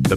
The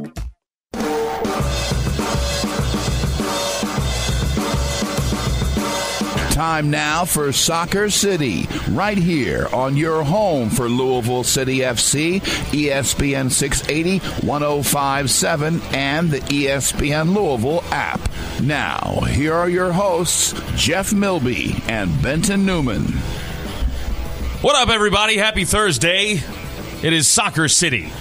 Time now for Soccer City, right here on your home for Louisville City FC, ESPN 680, 1057, and the ESPN Louisville app. Now, here are your hosts, Jeff Milby and Benton Newman. What up, everybody? Happy Thursday. It is Soccer City.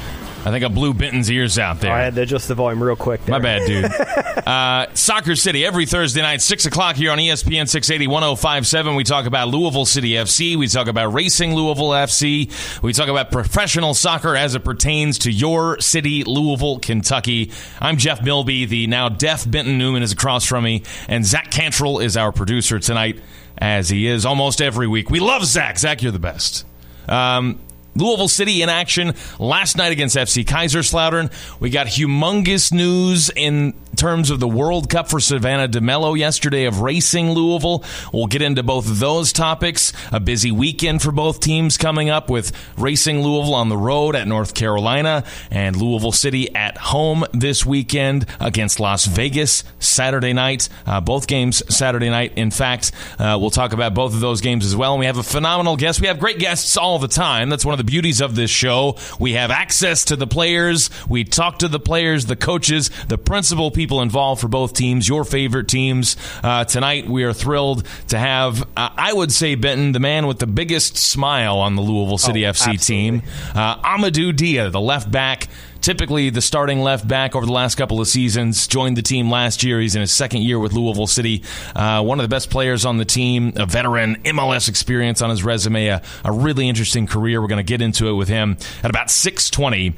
I think I blew Benton's ears out there. I had to adjust the volume real quick there. My bad, dude. Soccer City, every Thursday night, 6 o'clock here on ESPN 680, 105.7. We talk about Louisville City FC. We talk about Racing Louisville FC. We talk about professional soccer as it pertains to your city, Louisville, Kentucky. I'm Jeff Milby. The now deaf Benton Newman is across from me. And Zach Cantrell is our producer tonight, as he is almost every week. We love Zach. Zach, you're the best. Louisville City in action last night against FC Kaiserslautern. We got humongous news in terms of the World Cup for Savannah DeMelo yesterday of Racing Louisville. We'll get into both of those topics. A busy weekend for both teams coming up, with Racing Louisville on the road at North Carolina and Louisville City at home this weekend against Las Vegas Saturday night. Both games Saturday night. In fact, we'll talk about both of those games as well. And we have a phenomenal guest. We have great guests all the time. That's one of the beauties of this show. We have access to the players. We talk to the players, the coaches, the principal people involved for both teams, your favorite teams. Tonight, we are thrilled to have, I would say, Benton, the man with the biggest smile on the Louisville City FC absolutely. Team. Amadou Dia, the left back. Typically, the starting left back over the last couple of seasons, joined the team last year. He's in his second year with Louisville City. One of the best players on the team, a veteran, MLS experience on his resume, a really interesting career. We're going to get into it with him at about 6:20.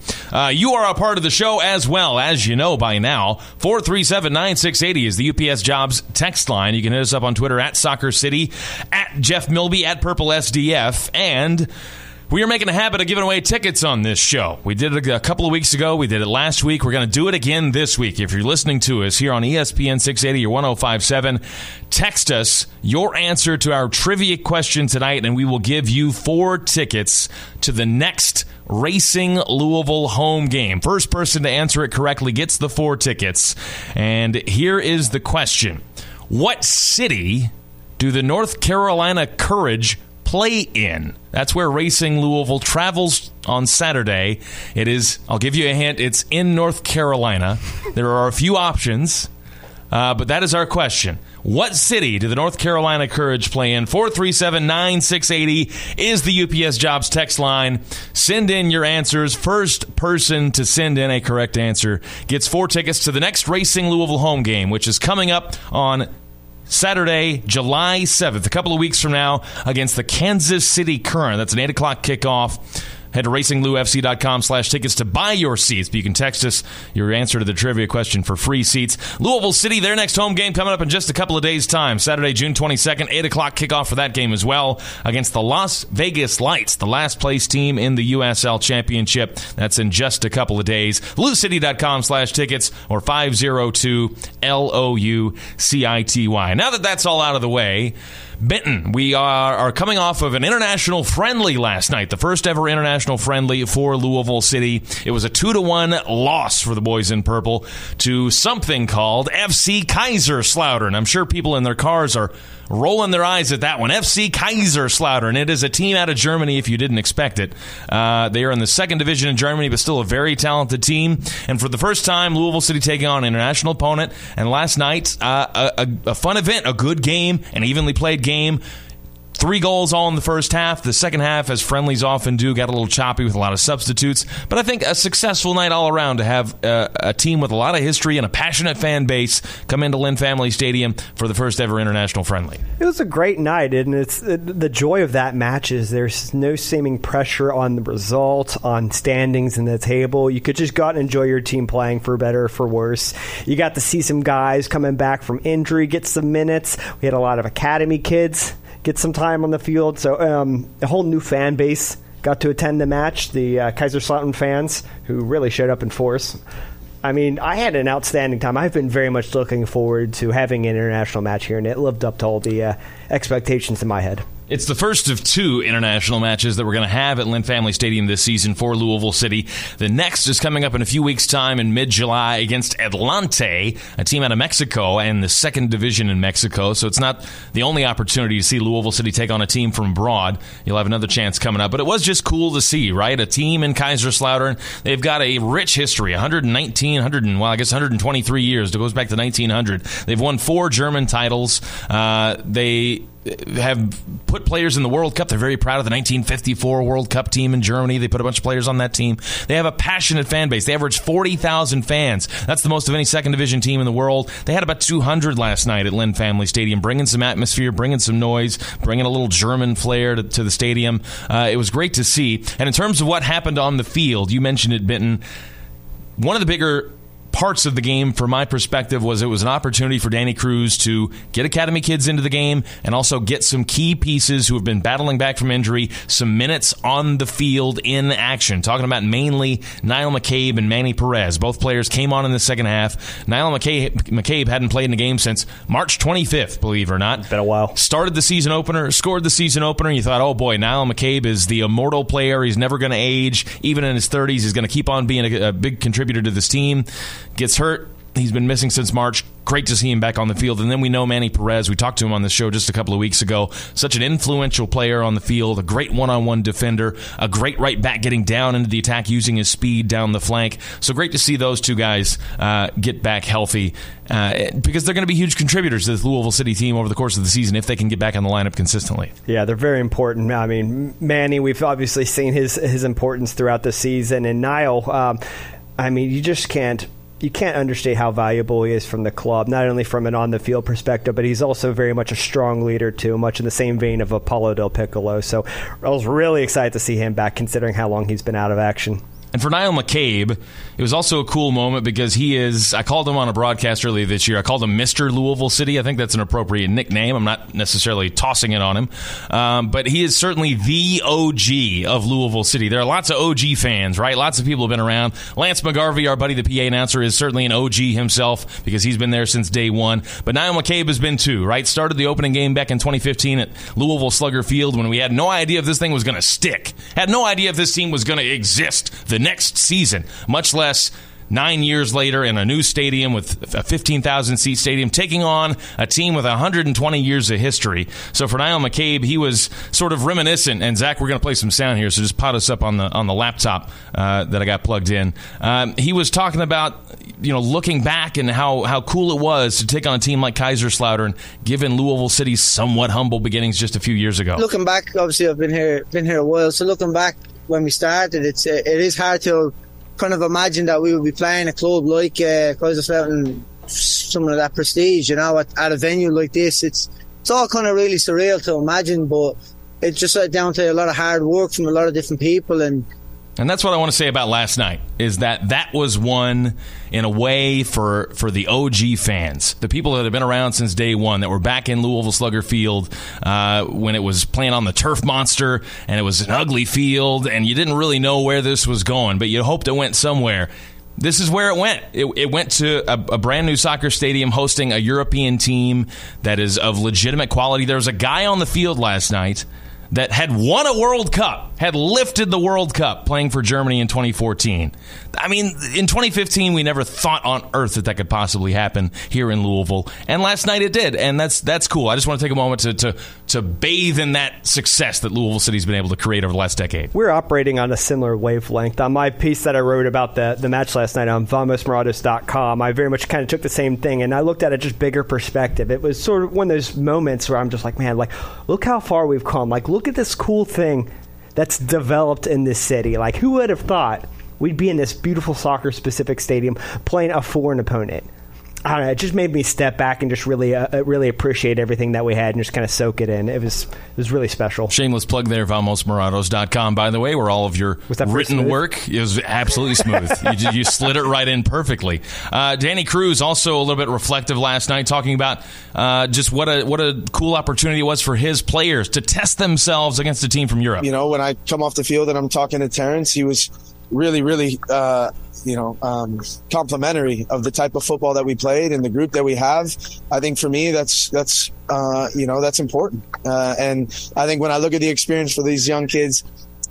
You are a part of the show as well, as you know by now. 437-9680 is the UPS Jobs text line. You can hit us up on Twitter at Soccer City, at Jeff Milby, at Purple SDF, and we are making a habit of giving away tickets on this show. We did it a couple of weeks ago. We did it last week. We're going to do it again this week. If you're listening to us here on ESPN 680 or 105.7, text us your answer to our trivia question tonight, and we will give you 4 tickets to the next Racing Louisville home game. First person to answer it correctly gets the 4 tickets. And here is the question. What city do the North Carolina Courage play in? That's where Racing Louisville travels on Saturday. It is, I'll give you a hint, it's in North Carolina. There are a few options, but that is our question. What city do the North Carolina Courage play in? 437-9680 is the UPS Jobs text line. Send in your answers. First person to send in a correct answer gets 4 tickets to the next Racing Louisville home game, which is coming up on Saturday, July 7th, a couple of weeks from now, against the Kansas City Current. That's an 8 o'clock kickoff. Head to racinglouFC.com/tickets to buy your seats. But you can text us your answer to the trivia question for free seats. Louisville City, their next home game coming up in just a couple of days' time. Saturday, June 22nd, 8 o'clock kickoff for that game as well, against the Las Vegas Lights, the last place team in the USL Championship. That's in just a couple of days. LouCity.com/tickets or 502-LOUCITY. Now that that's all out of the way, Benton, we are coming off of an international friendly last night, the first ever international friendly for Louisville City. It was a 2-1 loss for the boys in purple to something called FC Kaiserslautern. I'm sure people in their cars are rolling their eyes at that one. FC Kaiserslautern. It is a team out of Germany if you didn't expect it. They are in the second division in Germany, but still a very talented team. And for the first time, Louisville City taking on an international opponent. And last night, a fun event, a good game, an evenly played game. 3 goals all in the first half. The second half, as friendlies often do, got a little choppy with a lot of substitutes. But I think a successful night all around to have a team with a lot of history and a passionate fan base come into Lynn Family Stadium for the first ever international friendly. It was a great night, and it's the joy of that match is there's no seeming pressure on the result, on standings in the table. You could just go out and enjoy your team playing, for better or for worse. You got to see some guys coming back from injury, get some minutes. We had a lot of academy kids get some time on the field. So a whole new fan base got to attend the match, the Kaiserslautern fans, who really showed up in force. I mean, I had an outstanding time. I've been very much looking forward to having an international match here, and it lived up to all the expectations in my head. It's the first of 2 international matches that we're going to have at Lynn Family Stadium this season for Louisville City. The next is coming up in a few weeks' time in mid-July against Atlante, a team out of Mexico and the second division in Mexico. So it's not the only opportunity to see Louisville City take on a team from abroad. You'll have another chance coming up. But it was just cool to see, right? A team in Kaiserslautern. They've got a rich history, 123 years. It goes back to 1900. They've won 4 German titles. They have put players in the World Cup. They're very proud of the 1954 World Cup team in Germany. They put a bunch of players on that team. They have a passionate fan base. They average 40,000 fans. That's the most of any second division team in the world. They had about 200 last night at Lynn Family Stadium, bringing some atmosphere, bringing some noise, bringing a little German flair to the stadium. It was great to see. And in terms of what happened on the field, you mentioned it, Benton. One of the bigger parts of the game, from my perspective, was it was an opportunity for Danny Cruz to get academy kids into the game and also get some key pieces who have been battling back from injury some minutes on the field in action. Talking about mainly Niall McCabe and Manny Perez. Both players came on in the second half. Niall McCabe hadn't played in a game since March 25th, believe it or not. It's been a while. Started the season opener, scored the season opener. You thought, oh boy, Niall McCabe is the immortal player. He's never going to age. Even in his 30s, he's going to keep on being a big contributor to this team. Gets hurt. He's been missing since March. Great to see him back on the field. And then we know Manny Perez. We talked to him on the show just a couple of weeks ago. Such an influential player on the field, a great one-on-one defender, a great right back getting down into the attack, using his speed down the flank. So great to see those two guys get back healthy because they're going to be huge contributors to this Louisville City team over the course of the season if they can get back on the lineup consistently. Yeah, they're very important. I mean, Manny, we've obviously seen his importance throughout the season. And Niall, I mean, you can't understate how valuable he is from the club, not only from an on-the-field perspective, but he's also very much a strong leader, too, much in the same vein of Apollo Del Piccolo. So I was really excited to see him back, considering how long he's been out of action. And for Niall McCabe, it was also a cool moment because he is, I called him on a broadcast earlier this year, I called him Mr. Louisville City. I think that's an appropriate nickname. I'm not necessarily tossing it on him. But he is certainly the OG of Louisville City. There are lots of OG fans, right? Lots of people have been around. Lance McGarvey, our buddy the PA announcer, is certainly an OG himself because he's been there since day one. But Niall McCabe has been too, right? Started the opening game back in 2015 at Louisville Slugger Field when we had no idea if this thing was going to stick. Had no idea if this team was going to exist the next season, much less 9 years later in a new stadium with a 15,000-seat stadium taking on a team with 120 years of history. So for Niall McCabe, he was sort of reminiscent. And, Zach, we're going to play some sound here, so just pot us up on the laptop that I got plugged in. He was talking about, looking back and how cool it was to take on a team like Kaiserslautern, given Louisville City's somewhat humble beginnings just a few years ago. Looking back, obviously, I've been here a while, so looking back, when we started, it is hard to kind of imagine that we would be playing a club like Kaiserslautern, some of that prestige, at a venue like this. It's all kind of really surreal to imagine, but it's just down to a lot of hard work from a lot of different people. And that's what I want to say about last night, is that was one, in a way, for the OG fans, the people that have been around since day one, that were back in Louisville Slugger Field when it was playing on the Turf Monster, and it was an ugly field, and you didn't really know where this was going, but you hoped it went somewhere. This is where it went. It went to a brand new soccer stadium hosting a European team that is of legitimate quality. There was a guy on the field last night that had won a World Cup, had lifted the World Cup, playing for Germany in 2014. I mean, in 2015, we never thought on earth that could possibly happen here in Louisville. And last night it did, and that's cool. I just want to take a moment to to bathe in that success that Louisville City's been able to create over the last decade. We're operating on a similar wavelength. On my piece that I wrote about the match last night on VamosMorados.com, I very much kind of took the same thing, and I looked at it just bigger perspective. It was sort of one of those moments where I'm just like, man, like, look how far we've come. Like, look at this cool thing that's developed in this city. Like, who would have thought we'd be in this beautiful soccer-specific stadium playing a foreign opponent? I don't know. It just made me step back and just really appreciate everything that we had and just kind of soak it in. It was really special. Shameless plug there, VamosMorados.com, by the way, where all of your written work is absolutely smooth. you slid it right in perfectly. Danny Cruz also a little bit reflective last night, talking about just what a cool opportunity it was for his players to test themselves against a team from Europe. You know, when I come off the field and I'm talking to Terrence, he was really complimentary of the type of football that we played and the group that we have. I think for me, that's important. And I think when I look at the experience for these young kids,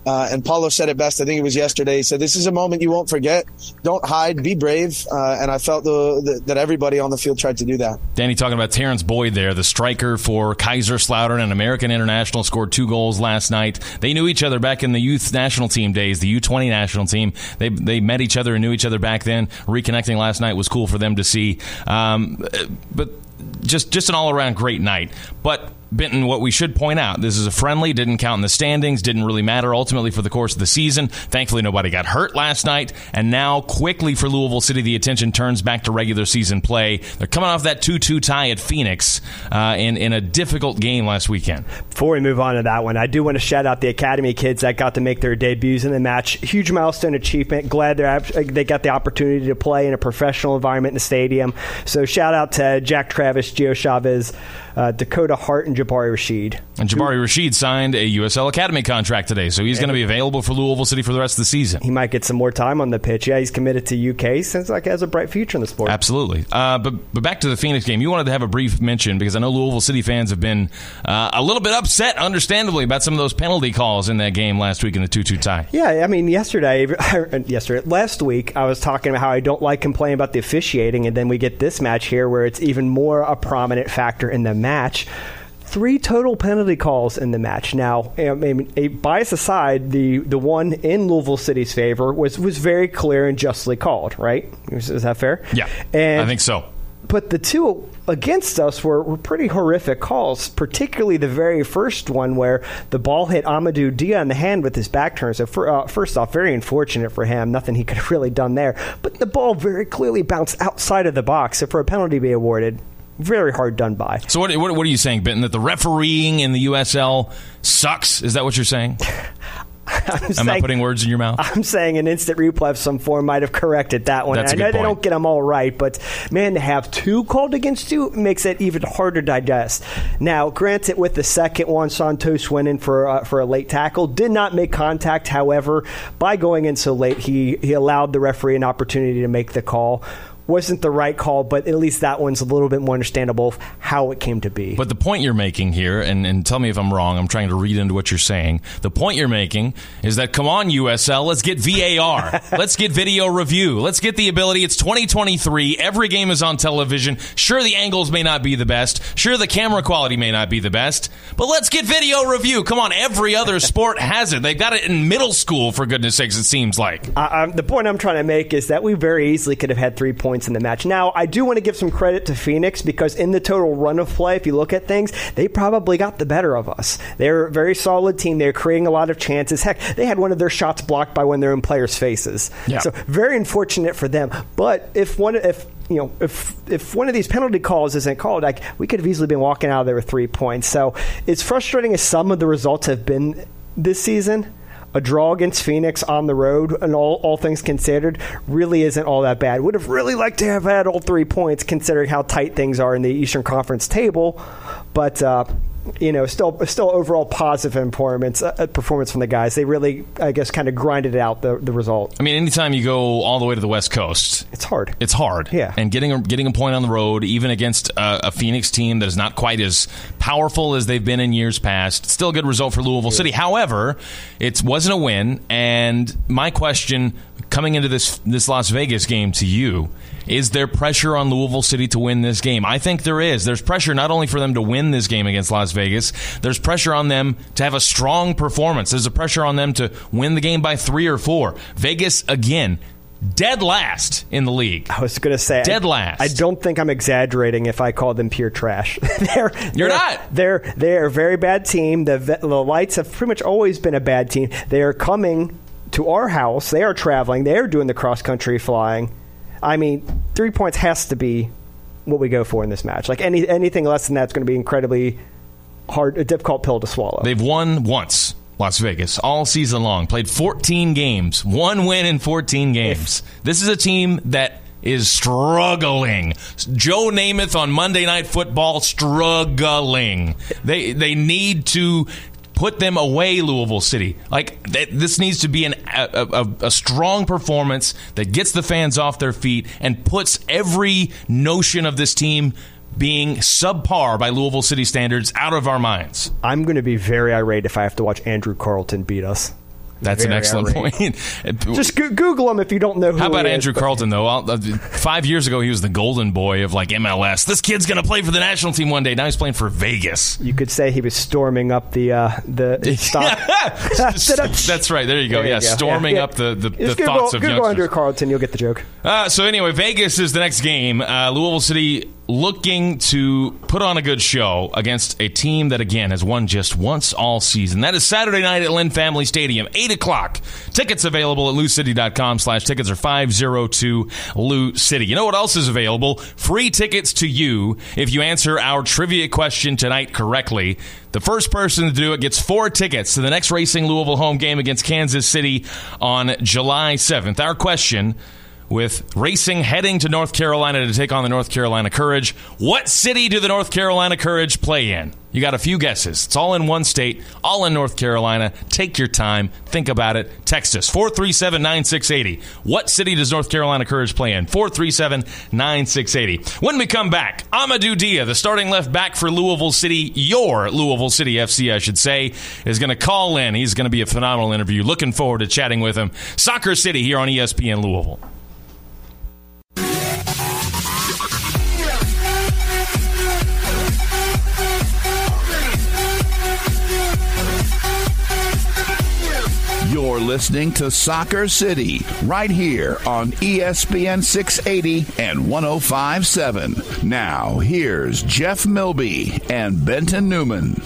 and Paulo said it best, I think it was yesterday, he said, this is a moment you won't forget. Don't hide, be brave. And I felt that everybody on the field tried to do that. Danny talking about Terrence Boyd there, the striker for Kaiserslautern, an American international, scored 2 goals last night. They knew each other back in the youth national team days, the U-20 national team. They met each other and knew each other back then. Reconnecting last night was cool for them to see. But just an all-around great night. But Benton, what we should point out, this is a friendly, didn't count in the standings, didn't really matter ultimately for the course of the season. Thankfully, nobody got hurt last night. And now, quickly for Louisville City, the attention turns back to regular season play. They're coming off that 2-2 tie at Phoenix in a difficult game last weekend. Before we move on to that one, I do want to shout out the Academy kids that got to make their debuts in the match. Huge milestone achievement. Glad they got the opportunity to play in a professional environment in the stadium. So shout out to Jack Travis, Gio Chavez, Dakota Hart, and Jabari Rashid. And Jabari Rashid signed a USL Academy contract today, so he's going to be available for Louisville City for the rest of the season. He might get some more time on the pitch. Yeah, he's committed to UK, since like has a bright future in the sport. Absolutely. But back to the Phoenix game, you wanted to have a brief mention because I know Louisville City fans have been a little bit upset, understandably, about some of those penalty calls in that game last week in the 2-2 tie. Yeah, I mean, last week I was talking about how I don't like complaining about the officiating, and then we get this match here where it's even more a prominent factor in the match. 3 total penalty calls in the match. Now, I mean, a bias aside, the one in Louisville City's favor was very clear and justly called, right? Is that fair? Yeah, I think so. But the 2 against us were pretty horrific calls, particularly the very first one where the ball hit Amadou Dia in the hand with his back turn. So, first off, very unfortunate for him. Nothing he could have really done there. But the ball very clearly bounced outside of the box. So for a penalty to be awarded, very hard done by. So what are you saying, Benton, that the refereeing in the USL sucks? Is that what you're saying? I'm not putting words in your mouth. I'm saying an instant replay of some form might have corrected that one. That's a good point. They don't get them all right, but, man, to have 2 called against you makes it even harder to digest. Now, granted, with the second one, Santos went in for a late tackle, did not make contact. However, by going in so late, he allowed the referee an opportunity to make the call. Wasn't the right call, but at least that one's a little bit more understandable of how it came to be. But the point you're making here, and tell me if I'm wrong, I'm trying to read into what you're saying. The point you're making is that, come on, USL, let's get VAR. Let's get video review. Let's get the ability. It's 2023. Every game is on television. Sure, the angles may not be the best. Sure, the camera quality may not be the best. But let's get video review. Come on, every other sport has it. They got it in middle school, for goodness sakes, it seems like. The point I'm trying to make is that we very easily could have had 3 points in the match. Now, I do want to give some credit to Phoenix because in the total run of play, if you look at things, they probably got the better of us. They're a very solid team. They're creating a lot of chances. Heck, they had one of their shots blocked by one of their own players' faces. Yeah. So very unfortunate for them. But if one of these penalty calls isn't called, like, we could have easily been walking out of there with 3 points. So it's frustrating as some of the results have been this season. A draw against Phoenix on the road, and all things considered, really isn't all that bad. Would have really liked to have had all 3 points, considering how tight things are in the Eastern Conference table. But still overall positive performance from the guys. They really, I guess, kind of grinded out the result. I mean, anytime you go all the way to the West Coast, it's hard. It's hard. Yeah. And getting a point on the road, even against a Phoenix team that is not quite as powerful as they've been in years past, still a good result for Louisville City. However, it wasn't a win, and my question coming into this Las Vegas game to you, is there pressure on Louisville City to win this game? I think there is. There's pressure not only for them to win this game against Las Vegas, there's pressure on them to have a strong performance. There's a pressure on them to win the game by 3 or 4. Vegas, again, dead last in the league. I was going to say, dead last. I don't think I'm exaggerating if I call them pure trash. You're not. They're a very bad team. The Lights have pretty much always been a bad team. They are coming to our house. They are traveling. They are doing the cross-country flying. I mean, 3 points has to be what we go for in this match. Like anything less than that is going to be incredibly hard, a difficult pill to swallow. They've won once. Las Vegas, all season long, played 14 games, one win in 14 games. This is a team that is struggling. Joe Namath on Monday Night Football, struggling. They need to put them away, Louisville City. Like, this needs to be a strong performance that gets the fans off their feet and puts every notion of this team being subpar by Louisville City standards out of our minds. I'm going to be very irate if I have to watch Andrew Carlton beat us. That's very an excellent irate. Point. Just Google him if you don't know who he is. How about Andrew Carlton, though? 5 years ago, he was the golden boy of, like, MLS. This kid's going to play for the national team one day. Now he's playing for Vegas. You could say he was storming up the stock. That's right. There you go. There you go. Storming up the thoughts of youngsters. Google Andrew Carlton. You'll get the joke. So anyway, Vegas is the next game. Louisville City looking to put on a good show against a team that, again, has won just once all season. That is Saturday night at Lynn Family Stadium, 8 o'clock. Tickets available at LouCity.com/tickets or 502-LouCity. You know what else is available? Free tickets to you if you answer our trivia question tonight correctly. The first person to do it gets 4 tickets to the next Racing Louisville home game against Kansas City on July 7th. Our question: with Racing heading to North Carolina to take on the North Carolina Courage, what city do the North Carolina Courage play in? You got a few guesses. It's all in one state, all in North Carolina. Take your time. Think about it. Text us, 437-9680. What city does North Carolina Courage play in? 437-9680. When we come back, Amadou Dia, the starting left back for Louisville City, your Louisville City FC, I should say, is going to call in. He's going to be a phenomenal interview. Looking forward to chatting with him. Soccer City here on ESPN Louisville. You're listening to Soccer City right here on ESPN 680 and 105.7. Now, here's Jeff Milby and Benton Newman.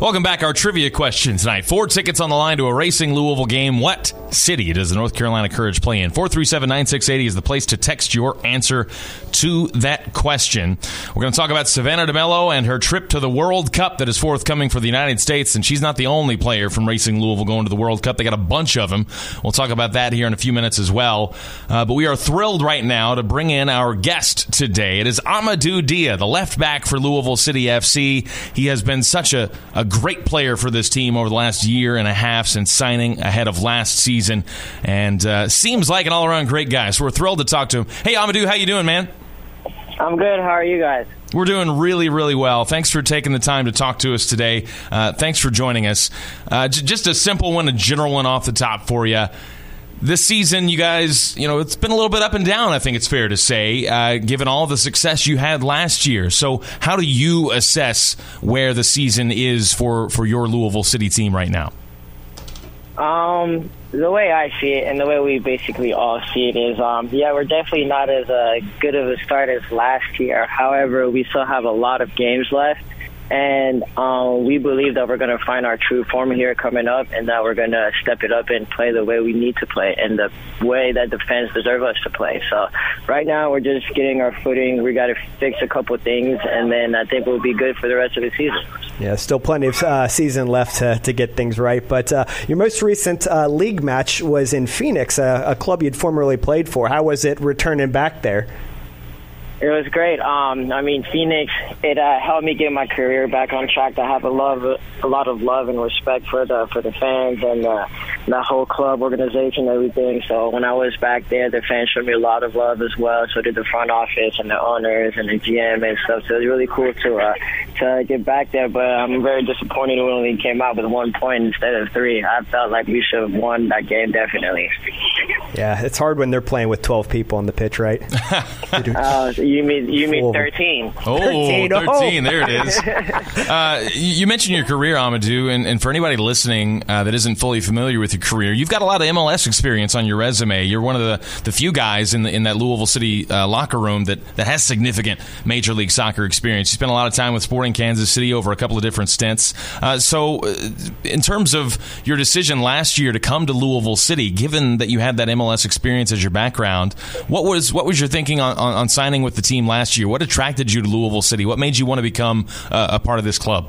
Welcome back. Our trivia question tonight. 4 tickets on the line to a Racing Louisville game. What city does the North Carolina Courage play in? 437-9680 is the place to text your answer to that question. We're going to talk about Savannah DeMelo and her trip to the World Cup that is forthcoming for the United States, and she's not the only player from Racing Louisville going to the World Cup. They got a bunch of them. We'll talk about that here in a few minutes as well. But we are thrilled right now to bring in our guest today. It is Amadou Dia, the left back for Louisville City FC. He has been such a great player for this team over the last year and a half since signing ahead of last season, and seems like an all-around great guy, so we're thrilled to talk to him. Hey, Amadou, how you doing, man? I'm good. How are you guys? We're doing really, really well. Thanks for taking the time to talk to us today. Thanks for joining us. Just a simple one, a general one off the top for you. This season, you guys, it's been a little bit up and down, I think it's fair to say, given all the success you had last year. So how do you assess where the season is for your Louisville City team right now? The way I see it, and the way we basically all see it is, we're definitely not as good of a start as last year. However, we still have a lot of games left, and we believe that we're going to find our true form here coming up, and that we're going to step it up and play the way we need to play and the way that the fans deserve us to play. So right now we're just getting our footing. We got to fix a couple things, and then I think we'll be good for the rest of the season. Yeah, still plenty of season left to get things right. But your most recent league match was in Phoenix, a club you'd formerly played for. How was it returning back there? It was great. Phoenix, it helped me get my career back on track. I have a lot of love and respect for the fans and the whole club organization, everything. So when I was back there, the fans showed me a lot of love as well. So did the front office and the owners and the GM and stuff. So it was really cool to get back there. But I'm very disappointed when we came out with 1 point instead of three. I felt like we should have won that game, definitely. Yeah, it's hard when they're playing with 12 people on the pitch, right? You mean 13. Oh, 13. Oh. 13. There it is. You mentioned your career, Amadou, and for anybody listening that isn't fully familiar with your career, you've got a lot of MLS experience on your resume. You're one of the few guys in that Louisville City locker room that has significant Major League Soccer experience. You spent a lot of time with Sporting Kansas City over a couple of different stints. So in terms of your decision last year to come to Louisville City, given that you had that MLS experience as your background, what was your thinking on signing with the team last year? What attracted you to Louisville City? What made you want to become a part of this club?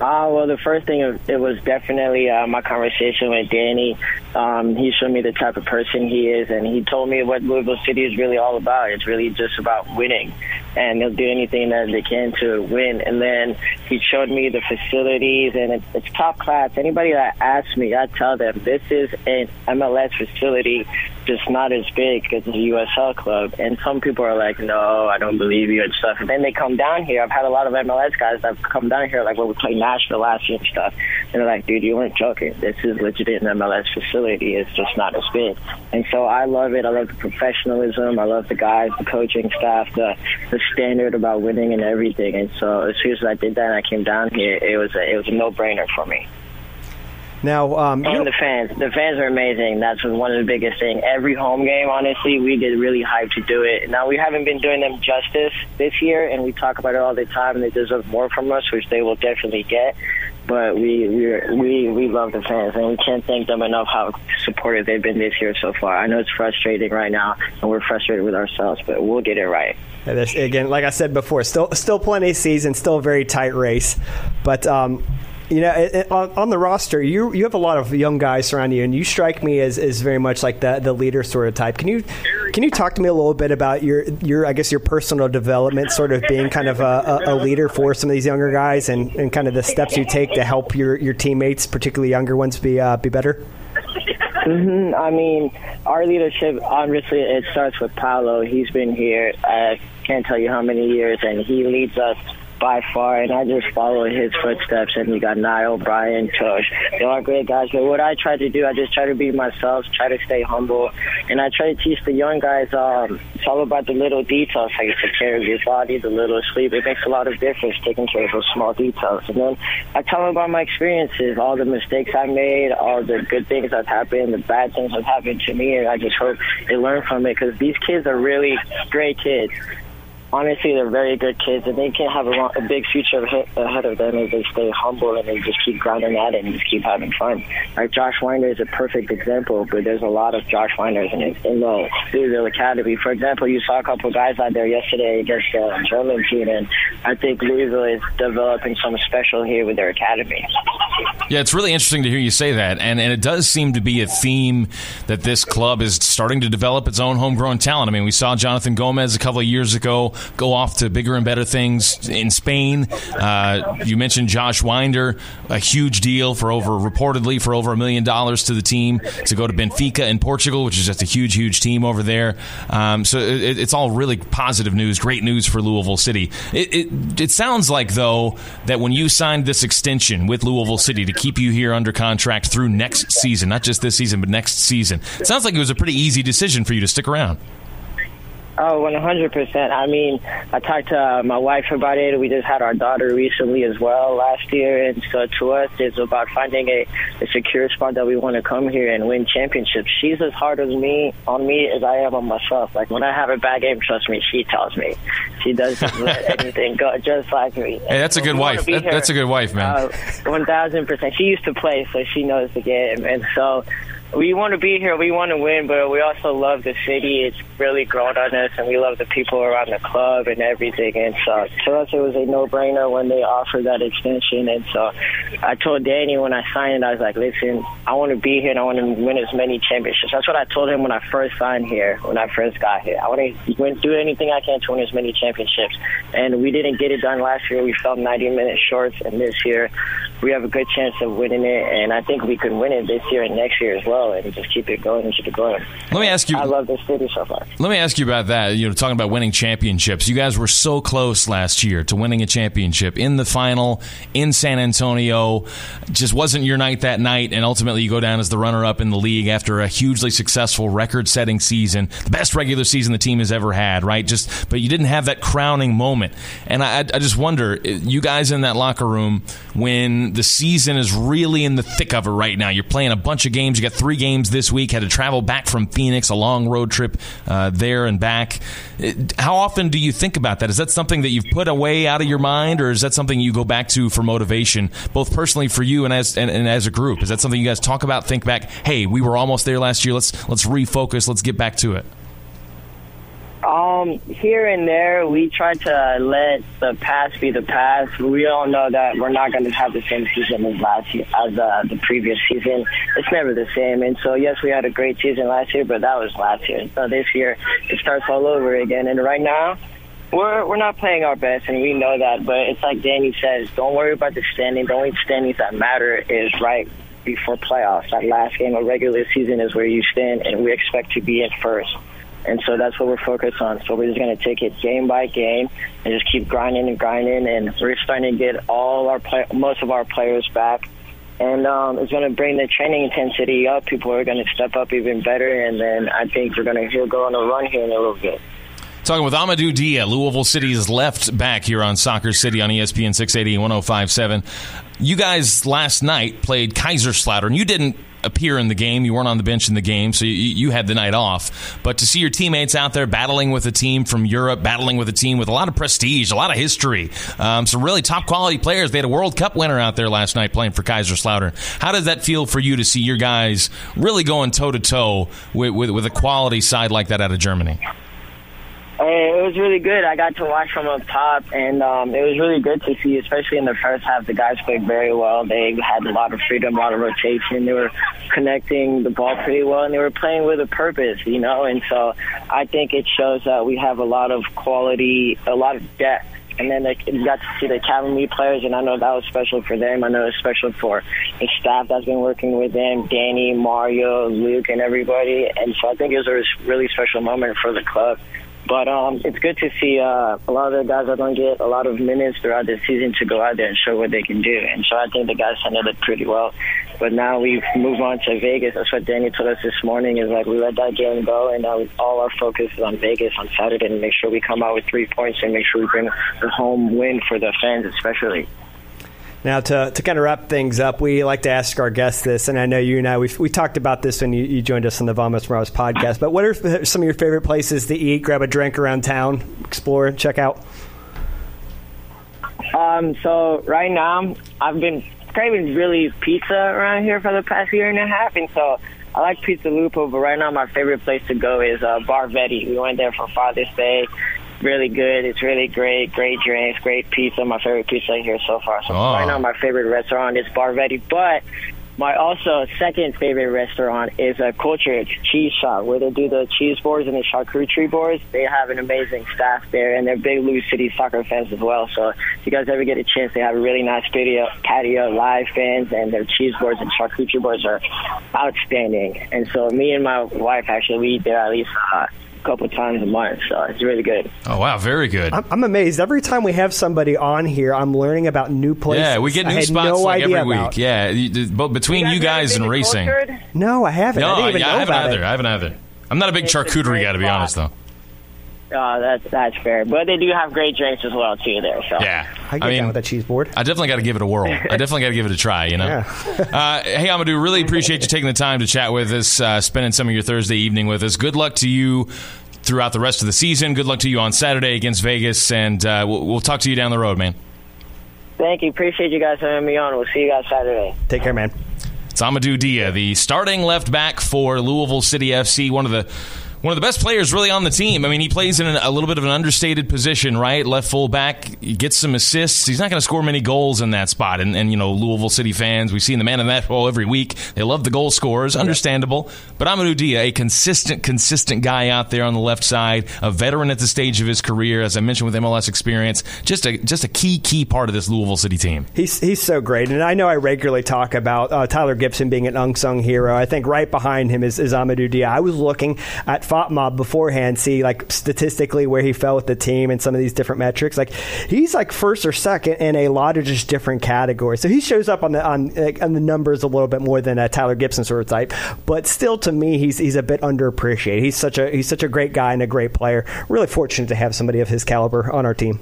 Well, the first thing, it was definitely my conversation with Danny. He showed me the type of person he is, and he told me what Louisville City is really all about. It's really just about winning, and they'll do anything that they can to win. And then he showed me the facilities, and it's top class. Anybody that asks me, I tell them, this is an MLS facility, just not as big as the USL club. And some people are like, no, I don't believe you and stuff. And then they come down here. I've had a lot of MLS guys that have come down here, like, well, we played Nashville last year and stuff. And they're like, dude, you weren't joking. This is legit an MLS facility. It's just not as big. And so I love it. I love the professionalism. I love the guys, the coaching staff, the standard about winning and everything. And so as soon as I did that and I came down here, it was a no-brainer for me. Now, and the fans are amazing. That's one of the biggest things. Every home game, honestly, we get really hyped to do it. Now, we haven't been doing them justice this year, and we talk about it all the time, and they deserve more from us, which they will definitely get. But we love the fans, and we can't thank them enough how supportive they've been this year so far. I know it's frustrating right now, and we're frustrated with ourselves, but we'll get it right. Again, like I said before, still plenty of season, still a very tight race. But you know, on the roster, you have a lot of young guys surrounding you, and you strike me as very much like the leader sort of type. Can you talk to me a little bit about your I guess your personal development, sort of being kind of a leader for some of these younger guys, and kind of the steps you take to help your teammates, particularly younger ones, be better? Mm-hmm. I mean, our leadership, obviously, it starts with Paolo. He's been here, I can't tell you how many years, and he leads us by far, and I just follow his footsteps. And you got Niall, Brian, Tosh. They are great guys, but what I try to do, I just try to be myself, try to stay humble, and I try to teach the young guys it's all about the little details, how you take care of your body, the little sleep. It makes a lot of difference taking care of those small details. And then I tell them about my experiences, all the mistakes I made, all the good things that happened, the bad things that happened to me, and I just hope they learn from it, because these kids are really great kids. Honestly, they're very good kids, and they can have a big future ahead of them if they stay humble and they just keep grinding at it and just keep having fun. Like, Josh Winder is a perfect example, but there's a lot of Josh Winders in the Louisville Academy. For example, you saw a couple of guys out there yesterday against the German team, and I think Louisville is developing something special here with their academy. Yeah, it's really interesting to hear you say that, and it does seem to be a theme that this club is starting to develop its own homegrown talent. I mean, we saw Jonathan Gomez a couple of years ago go off to bigger and better things in Spain. You mentioned Josh Winder, a huge deal reportedly for over $1 million to the team to go to Benfica in Portugal, which is just a huge team over there. So it's all really positive news, great news for Louisville City. It sounds like, though, that when you signed this extension with Louisville City to keep you here under contract through next season, not just this season, but next season, it sounds like it was a pretty easy decision for you to stick around. Oh, 100%. I mean, I talked to my wife about it. We just had our daughter recently as well last year. And so to us, it's about finding a secure spot that we want to come here and win championships. She's as hard on me as I am on myself. Like, when I have a bad game, trust me, she tells me. She doesn't let anything go, just like me. Hey, that's a good wife. That's a good wife, man. 1,000%. She used to play, so she knows the game. And so we want to be here, we want to win, but we also love the city. It's really grown on us, and we love the people around the club and everything. And so to us, it was a no-brainer when they offered that extension. And so I told Danny when I signed, I was like, listen, I want to be here, and I want to win as many championships. That's what I told him when I first signed here, when I first got here. I want to do anything I can to win as many championships. And we didn't get it done last year. We fell 90 minutes short, and this year we have a good chance of winning it, and I think we could win it this year and next year as well, and just keep it going and keep it going. Let me ask you. I love this city so far. Let me ask you about that. You know, talking about winning championships, you guys were so close last year to winning a championship in the final in San Antonio. Just wasn't your night that night, and ultimately you go down as the runner-up in the league after a hugely successful record-setting season, the best regular season the team has ever had, right? Just, but you didn't have that crowning moment, and I just wonder, you guys in that locker room when the season is really in the thick of it right now. You're playing a bunch of games. You got 3 games this week. Had to travel back from Phoenix, a long road trip there and back. How often do you think about that? Is that something that you've put away out of your mind, or is that something you go back to for motivation, both personally for you and as a group? Is that something you guys talk about, think back, hey, we were almost there last year. Let's refocus. Let's get back to it. Here and there, we try to let the past be the past. We all know that we're not going to have the same season as last year, as the previous season. It's never the same. And so, yes, we had a great season last year, but that was last year. So this year, it starts all over again. And right now, we're not playing our best, and we know that. But it's like Danny says, don't worry about the standing. The only standings that matter is right before playoffs. That last game of regular season is where you stand, and we expect to be in first. And so that's what we're focused on. So we're just going to take it game by game and just keep grinding. And we're starting to get most of our players back. And it's going to bring the training intensity up. People are going to step up even better. And then I think we're going to go on a run here in a little bit. Talking with Amadou Dia, Louisville City's left back here on Soccer City on ESPN 680 and 105.7. You guys last night played Kaiserslautern. You didn't appear in the game. You weren't on the bench in the game, so you had the night off. But to see your teammates out there battling with a team from Europe, battling with a team with a lot of prestige, a lot of history, some really top-quality players. They had a World Cup winner out there last night playing for Kaiserslautern. How does that feel for you to see your guys really going toe-to-toe with a quality side like that out of Germany? It was really good. I got to watch from up top, and it was really good to see, especially in the first half. The guys played very well. They had a lot of freedom, a lot of rotation. They were connecting the ball pretty well, and they were playing with a purpose, you know. And so I think it shows that we have a lot of quality, a lot of depth. And then we got to see the academy players, and I know that was special for them. I know it was special for the staff that's been working with them, Danny, Mario, Luke, and everybody. And so I think it was a really special moment for the club. But it's good to see a lot of the guys are going to get a lot of minutes throughout the season to go out there and show what they can do. And so I think the guys handled it pretty well. But now we've moved on to Vegas. That's what Danny told us this morning is, like, we let that game go, and now all our focus is on Vegas on Saturday and make sure we come out with 3 points and make sure we bring the home win for the fans especially. Now, to kind of wrap things up, we like to ask our guests this, and I know you and I, we talked about this when you joined us on the Vamos Morados podcast, but what are some of your favorite places to eat, grab a drink around town, explore, check out? So right now, I've been craving really pizza around here for the past year and a half, and so I like Pizza Lupo, but right now my favorite place to go is Bar Vetti. We went there for Father's Day. Really good. It's really great. Great drinks, great pizza. My favorite pizza here so far. So right now my favorite restaurant is Bar Vetti, but my also second favorite restaurant is a Culture Cheese Shop, where they do the cheese boards and the charcuterie boards. They have an amazing staff there, and they're big Louis City soccer fans as well. So if you guys ever get a chance, they have a really nice patio, live fans, and their cheese boards and charcuterie boards are outstanding. And so me and my wife actually, we eat there at least couple times a month, so it's really good. Oh, wow, very good. I'm amazed. Every time we have somebody on here, I'm learning about new places. Yeah, we get new spots every week. About. Yeah, but between you guys and racing. Cultured? No, I haven't. No, I haven't either. I'm not a big charcuterie guy, to be honest, though. Oh, that's fair. But they do have great drinks as well, too, there. So. Yeah. I mean, down with that cheese board. I definitely got to give it a whirl. I definitely got to give it a try, you know. Yeah. Hey, Amadou, really appreciate you taking the time to chat with us, spending some of your Thursday evening with us. Good luck to you throughout the rest of the season. Good luck to you on Saturday against Vegas, and we'll talk to you down the road, man. Thank you. Appreciate you guys having me on. We'll see you guys Saturday. Take care, man. It's Amadou Dia, the starting left back for Louisville City FC, one of the one of the best players really on the team. I mean, he plays in a little bit of an understated position, right? Left fullback, he gets some assists. He's not going to score many goals in that spot. And, you know, Louisville City fans, we've seen the man of the match ball every week. They love the goal scorers, understandable. But Amadou Dia, a consistent guy out there on the left side, a veteran at the stage of his career, as I mentioned, with MLS experience, just a key part of this Louisville City team. He's so great. And I know I regularly talk about Tyler Gibson being an unsung hero. I think right behind him is Amadou Dia. I was looking at FOTMOB beforehand, see like statistically where he fell with the team and some of these different metrics. Like he's like first or second in a lot of just different categories. So he shows up on the numbers a little bit more than a Tyler Gibson sort of type, but still to me he's a bit underappreciated. He's such a great guy and a great player. Really fortunate to have somebody of his caliber on our team.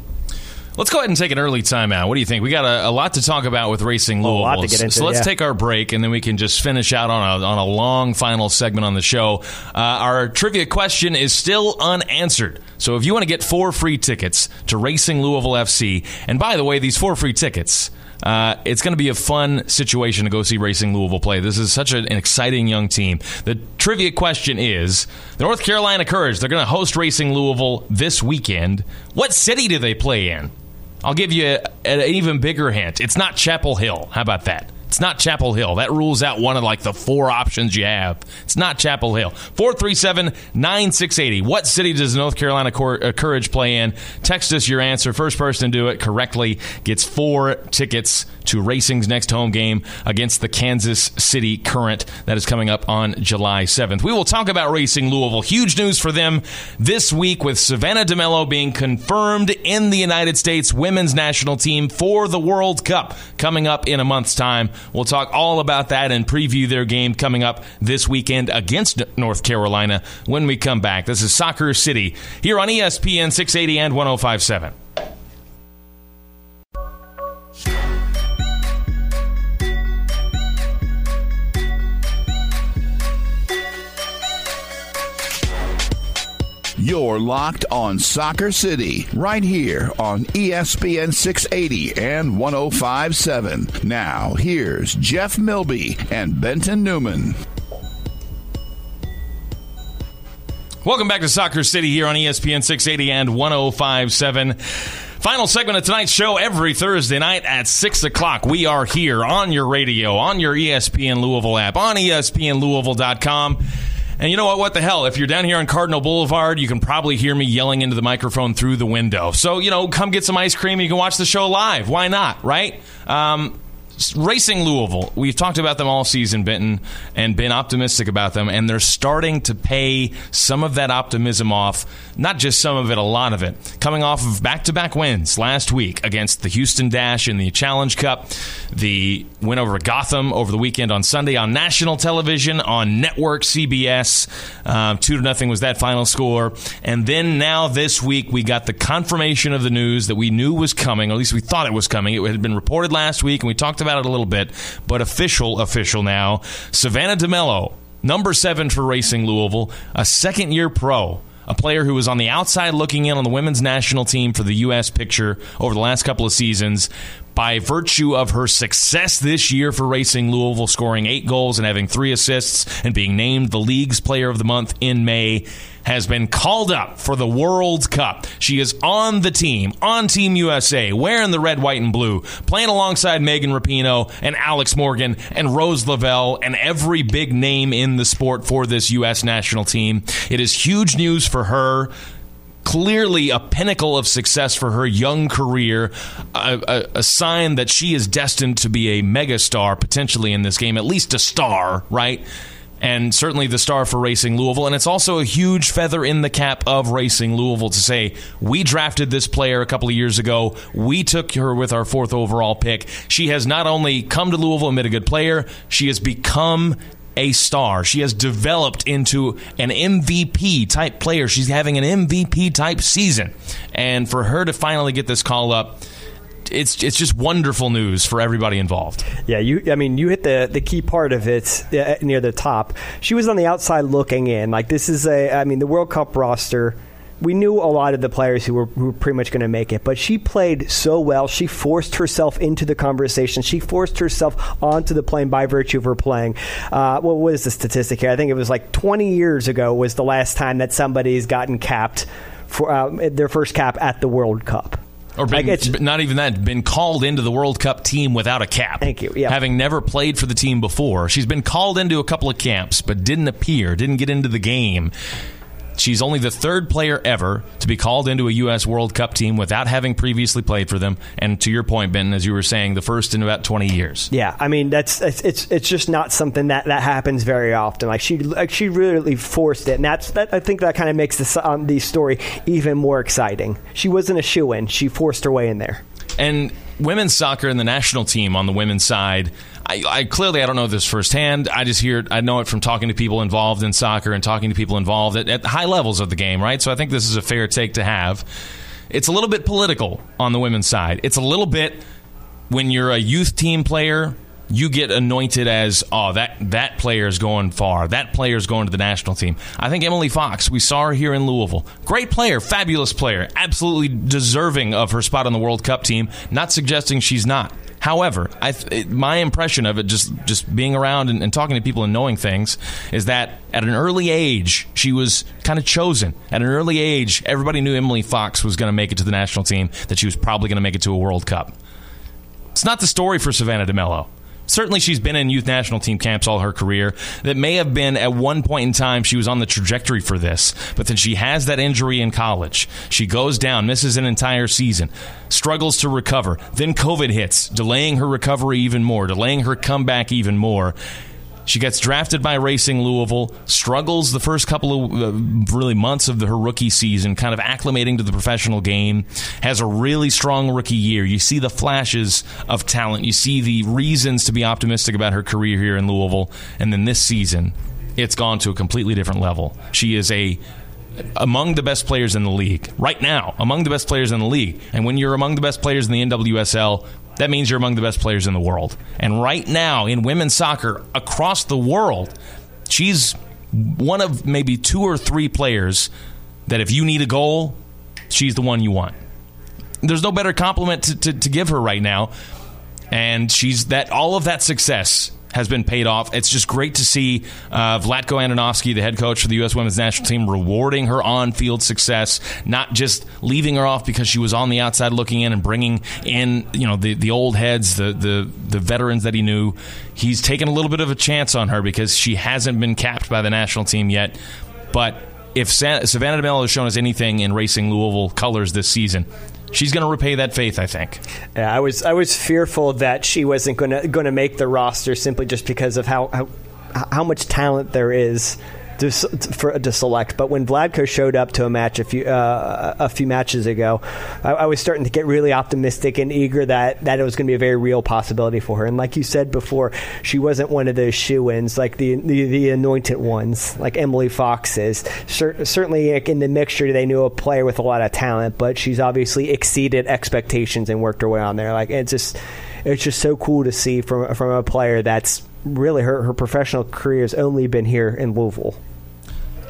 Let's go ahead and take an early timeout. What do you think? We got a lot to talk about with Racing Louisville. A lot to get into, so let's take our break, and then we can just finish out on a long final segment on the show. Our trivia question is still unanswered. So if you want to get 4 free tickets to Racing Louisville FC, and by the way, these 4 free tickets... it's going to be a fun situation to go see Racing Louisville play. This is such an exciting young team. The trivia question is, the North Carolina Courage, they're going to host Racing Louisville this weekend. What city do they play in? I'll give you an even bigger hint. It's not Chapel Hill. How about that? It's not Chapel Hill. That rules out one of like the 4 options you have. It's not Chapel Hill. 437-9680. What city does North Carolina Courage play in? Text us your answer. First person to do it correctly gets 4 tickets to Racing's next home game against the Kansas City Current. That is coming up on July 7th. We will talk about Racing Louisville. Huge news for them this week with Savannah DeMelo being confirmed in the United States women's national team for the World Cup coming up in a month's time. We'll talk all about that and preview their game coming up this weekend against North Carolina when we come back. This is Soccer City here on ESPN 680 and 105.7. You're locked on Soccer City, right here on ESPN 680 and 105.7. Now, here's Jeff Milby and Benton Newman. Welcome back to Soccer City here on ESPN 680 and 105.7. Final segment of tonight's show every Thursday night at 6 o'clock. We are here on your radio, on your ESPN Louisville app, on ESPNLouisville.com. And you know what? What the hell? If you're down here on Cardinal Boulevard, you can probably hear me yelling into the microphone through the window. So, you know, come get some ice cream. You can watch the show live. Why not, right? Racing Louisville, we've talked about them all season, Benton, and been optimistic about them. And they're starting to pay some of that optimism off, not just some of it, a lot of it. Coming off of back-to-back wins last week against the Houston Dash in the Challenge Cup, the win over Gotham over the weekend on Sunday on national television, on network CBS. 2-0 was that final score. And then now this week we got the confirmation of the news that we knew was coming, or at least we thought it was coming. It had been reported last week, and we talked about it a little bit, but official now. Savannah DeMelo, number 7 for Racing Louisville, a second-year pro, a player who was on the outside looking in on the women's national team for the U.S. picture over the last couple of seasons. By virtue of her success this year for Racing Louisville, scoring 8 goals and having 3 assists and being named the league's player of the month in May, has been called up for the World Cup. She is on the team, on Team USA, wearing the red, white, and blue, playing alongside Megan Rapinoe and Alex Morgan and Rose Lavelle and every big name in the sport for this U.S. national team. It is huge news for her. Clearly a pinnacle of success for her young career, a sign that she is destined to be a megastar potentially in this game, at least a star, right? And certainly the star for Racing Louisville. And it's also a huge feather in the cap of Racing Louisville to say, we drafted this player a couple of years ago. We took her with our 4th overall pick. She has not only come to Louisville and been a good player, she has become a star. She has developed into an MVP-type player. She's having an MVP-type season. And for her to finally get this call up, it's just wonderful news for everybody involved. Yeah, you hit the key part of it near the top. She was on the outside looking in. Like, this is the World Cup roster we knew a lot of the players who were pretty much going to make it, but she played so well. She forced herself into the conversation. She forced herself onto the plane by virtue of her playing. What was the statistic here? I think it was like 20 years ago was the last time that somebody's gotten capped for their first cap at the World Cup. Or been, like not even that, been called into the World Cup team without a cap. Thank you. Yep. Having never played for the team before. She's been called into a couple of camps, but didn't appear, didn't get into the game. She's only the third player ever to be called into a U.S. World Cup team without having previously played for them. And to your point, Ben, as you were saying, the first in about 20 years. Yeah, I mean, it's just not something that happens very often. She really forced it, and I think that kind of makes the story even more exciting. She wasn't a shoo-in; she forced her way in there. And women's soccer and the national team on the women's side, I clearly I don't know this firsthand. I just hear it. I know it from talking to people involved in soccer and talking to people involved at high levels of the game, right? So I think this is a fair take to have. It's a little bit political on the women's side. It's a little bit when you're a youth team player, you get anointed as, oh, that player's going far. That player's going to the national team. I think Emily Fox, we saw her here in Louisville. Great player, fabulous player, absolutely deserving of her spot on the World Cup team. Not suggesting she's not. However, my impression of it, just being around and talking to people and knowing things, is that at an early age, she was kind of chosen. At an early age, everybody knew Emily Fox was going to make it to the national team, that she was probably going to make it to a World Cup. It's not the story for Savannah DeMelo. Certainly she's been in youth national team camps all her career. That may have been at one point in time she was on the trajectory for this, but then she has that injury in college. She goes down, misses an entire season, struggles to recover. Then COVID hits, delaying her recovery even more, delaying her comeback even more. She gets drafted by Racing Louisville, struggles the first couple of months of her rookie season, kind of acclimating to the professional game, has a really strong rookie year. You see the flashes of talent. You see the reasons to be optimistic about her career here in Louisville. And then this season, it's gone to a completely different level. She is among the best players in the league. Right now, among the best players in the league. And when you're among the best players in the NWSL, that means you're among the best players in the world. And right now, in women's soccer across the world, she's one of maybe two or three players that if you need a goal, she's the one you want. There's no better compliment to give her right now. And she's that all of that success has been paid off. It's just great to see Vlatko Andonovski, the head coach for the U.S. Women's National Team, rewarding her on-field success, not just leaving her off because she was on the outside looking in and bringing in the old heads, the veterans that he knew. He's taken a little bit of a chance on her because she hasn't been capped by the national team yet. But if Savannah DeMelo has shown us anything in Racing Louisville colors this season, she's going to repay that faith, I think. Yeah, I was fearful that she wasn't going to make the roster simply just because of how much talent there is to select. But when Vlatko showed up to a match a few matches ago, I was starting to get really optimistic and eager that it was going to be a very real possibility for her. And like you said before, she wasn't one of those shoo-ins, like the anointed ones, like Emily Fox is. Certainly in the mixture, they knew a player with a lot of talent, but she's obviously exceeded expectations and worked her way on there. Like it's just so cool to see from a player that's really her professional career has only been here in Louisville.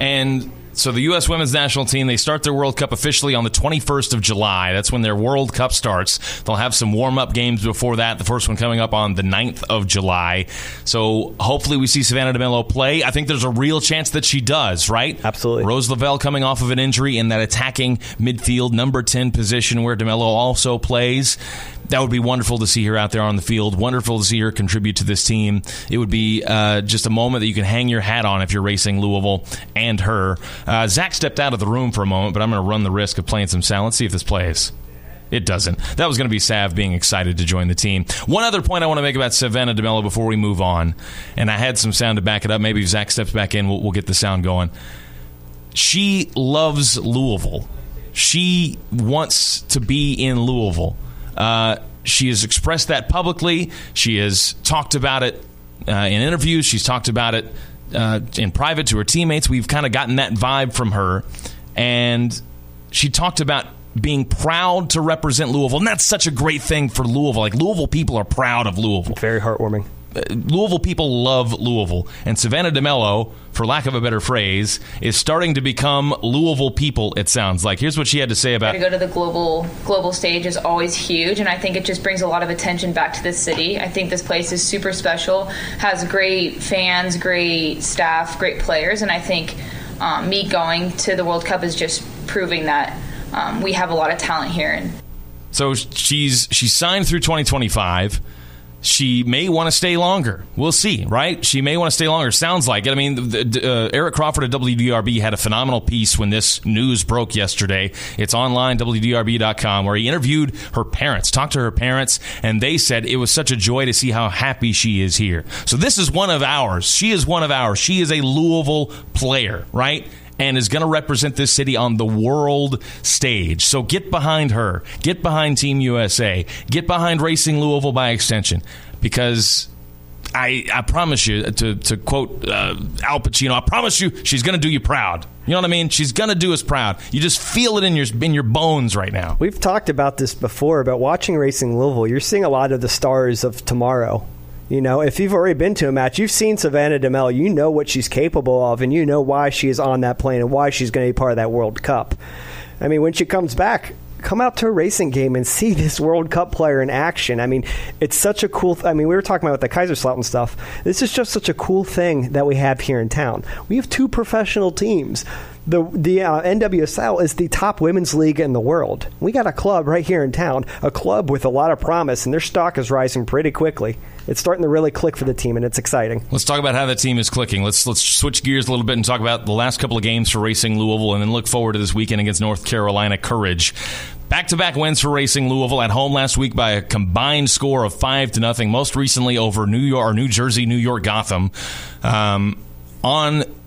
And so the U.S. Women's National Team, they start their World Cup officially on the 21st of July. That's when their World Cup starts. They'll have some warm-up games before that, the first one coming up on the 9th of July. So hopefully we see Savannah DeMelo play. I think there's a real chance that she does, right? Absolutely. Rose Lavelle coming off of an injury in that attacking midfield number 10 position where DeMelo also plays. That would be wonderful to see her out there on the field. Wonderful to see her contribute to this team. It would be just a moment that you can hang your hat on if you're Racing Louisville and her. Zach stepped out of the room for a moment, but I'm going to run the risk of playing some sound. Let's see if this plays. It doesn't. That was going to be Sav being excited to join the team. One other point I want to make about Savannah DeMelo before we move on, and I had some sound to back it up. Maybe if Zach steps back in, we'll get the sound going. She loves Louisville. She wants to be in Louisville. She has expressed that publicly. She has talked about it in interviews. She's talked about it in private to her teammates. We've kind of gotten that vibe from her. And she talked about being proud to represent Louisville. And that's such a great thing for Louisville. Like, Louisville people are proud of Louisville. Very heartwarming. Louisville people love Louisville, and Savannah DeMelo, for lack of a better phrase, is starting to become Louisville people, it sounds like. Here's what she had to say about to go to the global stage is always huge, and I think it just brings a lot of attention back to this city. I think this place is super special, has great fans, great staff, great players, and I think me going to the World Cup is just proving that we have a lot of talent here. And so she's signed through 2025. She may want to stay longer. We'll see, right? She may want to stay longer. Sounds like it. I mean, Eric Crawford of WDRB had a phenomenal piece when this news broke yesterday. It's online, WDRB.com, where he interviewed her parents, talked to her parents, and they said it was such a joy to see how happy she is here. So this is one of ours. She is one of ours. She is a Louisville player, right? And is going to represent this city on the world stage. So get behind her. Get behind Team USA. Get behind Racing Louisville by extension. Because I promise you, to quote Al Pacino, I promise you she's going to do you proud. You know what I mean? She's going to do us proud. You just feel it in your bones right now. We've talked about this before, about watching Racing Louisville. You're seeing a lot of the stars of tomorrow. You know, if you've already been to a match, you've seen Savannah DeMelo. You know what she's capable of, and you know why she is on that plane and why she's going to be part of that World Cup. I mean, when she comes back, come out to a racing game and see this World Cup player in action. I mean, it's such a cool I mean, we were talking about the Kaiserslautern stuff. This is just such a cool thing that we have here in town. We have two professional teams. The NWSL is the top women's league in the world. We got a club right here in town, a club with a lot of promise, and their stock is rising pretty quickly. It's starting to really click for the team, and it's exciting. Let's talk about how the team is clicking. Let's switch gears a little bit and talk about the last couple of games for Racing Louisville, and then look forward to this weekend against North Carolina Courage. Back-to-back wins for Racing Louisville at home last week by a combined score of 5-0, most recently over New York Gotham.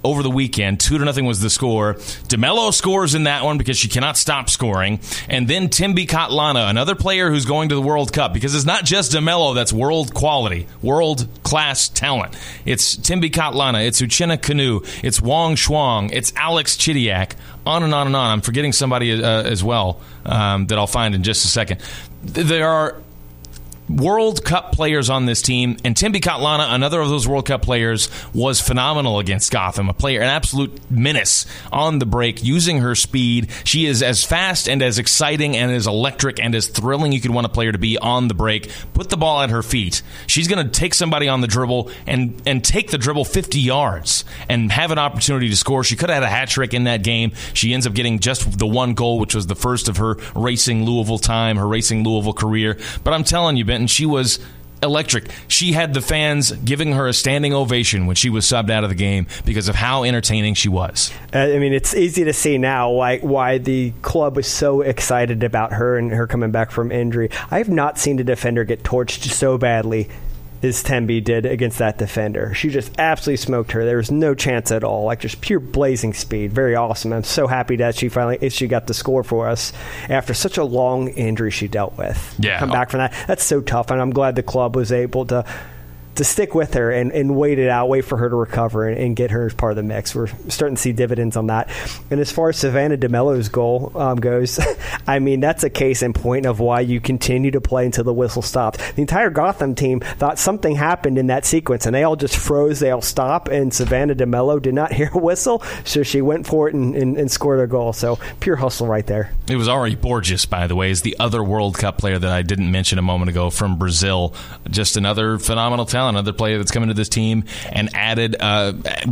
Over the weekend, 2-0 was the score. DeMelo scores in that one because she cannot stop scoring. And then Tembi Katlana, another player who's going to the World Cup, because it's not just DeMelo that's world quality, world-class talent. It's Tembi Katlana, it's Uchenna Kanu, it's Wong Shuang, it's Alex Chidiak, on and on and on. I'm forgetting somebody as well that I'll find in just a second. There are World Cup players on this team, and Tembi Katlana, another of those World Cup players, was phenomenal against Gotham. An absolute menace on the break, using her speed. She is as fast and as exciting and as electric and as thrilling you could want a player to be on the break. Put the ball at her feet. She's going to take somebody on the dribble and take the dribble 50 yards and have an opportunity to score. She could have had a hat trick in that game. She ends up getting just the one goal, which was the first of her Racing Louisville time, her Racing Louisville career. But I'm telling you, Ben, and she was electric. She had the fans giving her a standing ovation when she was subbed out of the game because of how entertaining she was. I mean, it's easy to see now why the club was so excited about her and her coming back from injury. I have not seen a defender get torched so badly as Tembi did against that defender. She just absolutely smoked her. There was no chance at all. Like, just pure blazing speed. Very awesome. I'm so happy that she finally got the score for us after such a long injury she dealt with. Yeah. Come back from that. That's so tough, and I'm glad the club was able to stick with her and wait it out, wait for her to recover and get her as part of the mix. We're starting to see dividends on that. And as far as Savannah DeMello's goal goes, I mean, that's a case in point of why you continue to play until the whistle stops. The entire Gotham team thought something happened in that sequence, and they all just froze, they all stopped, and Savannah DeMelo did not hear a whistle, so she went for it and scored her goal. So pure hustle right there. It was Ari Borges, by the way, is the other World Cup player that I didn't mention a moment ago from Brazil. Just another phenomenal talent. Another player that's coming to this team and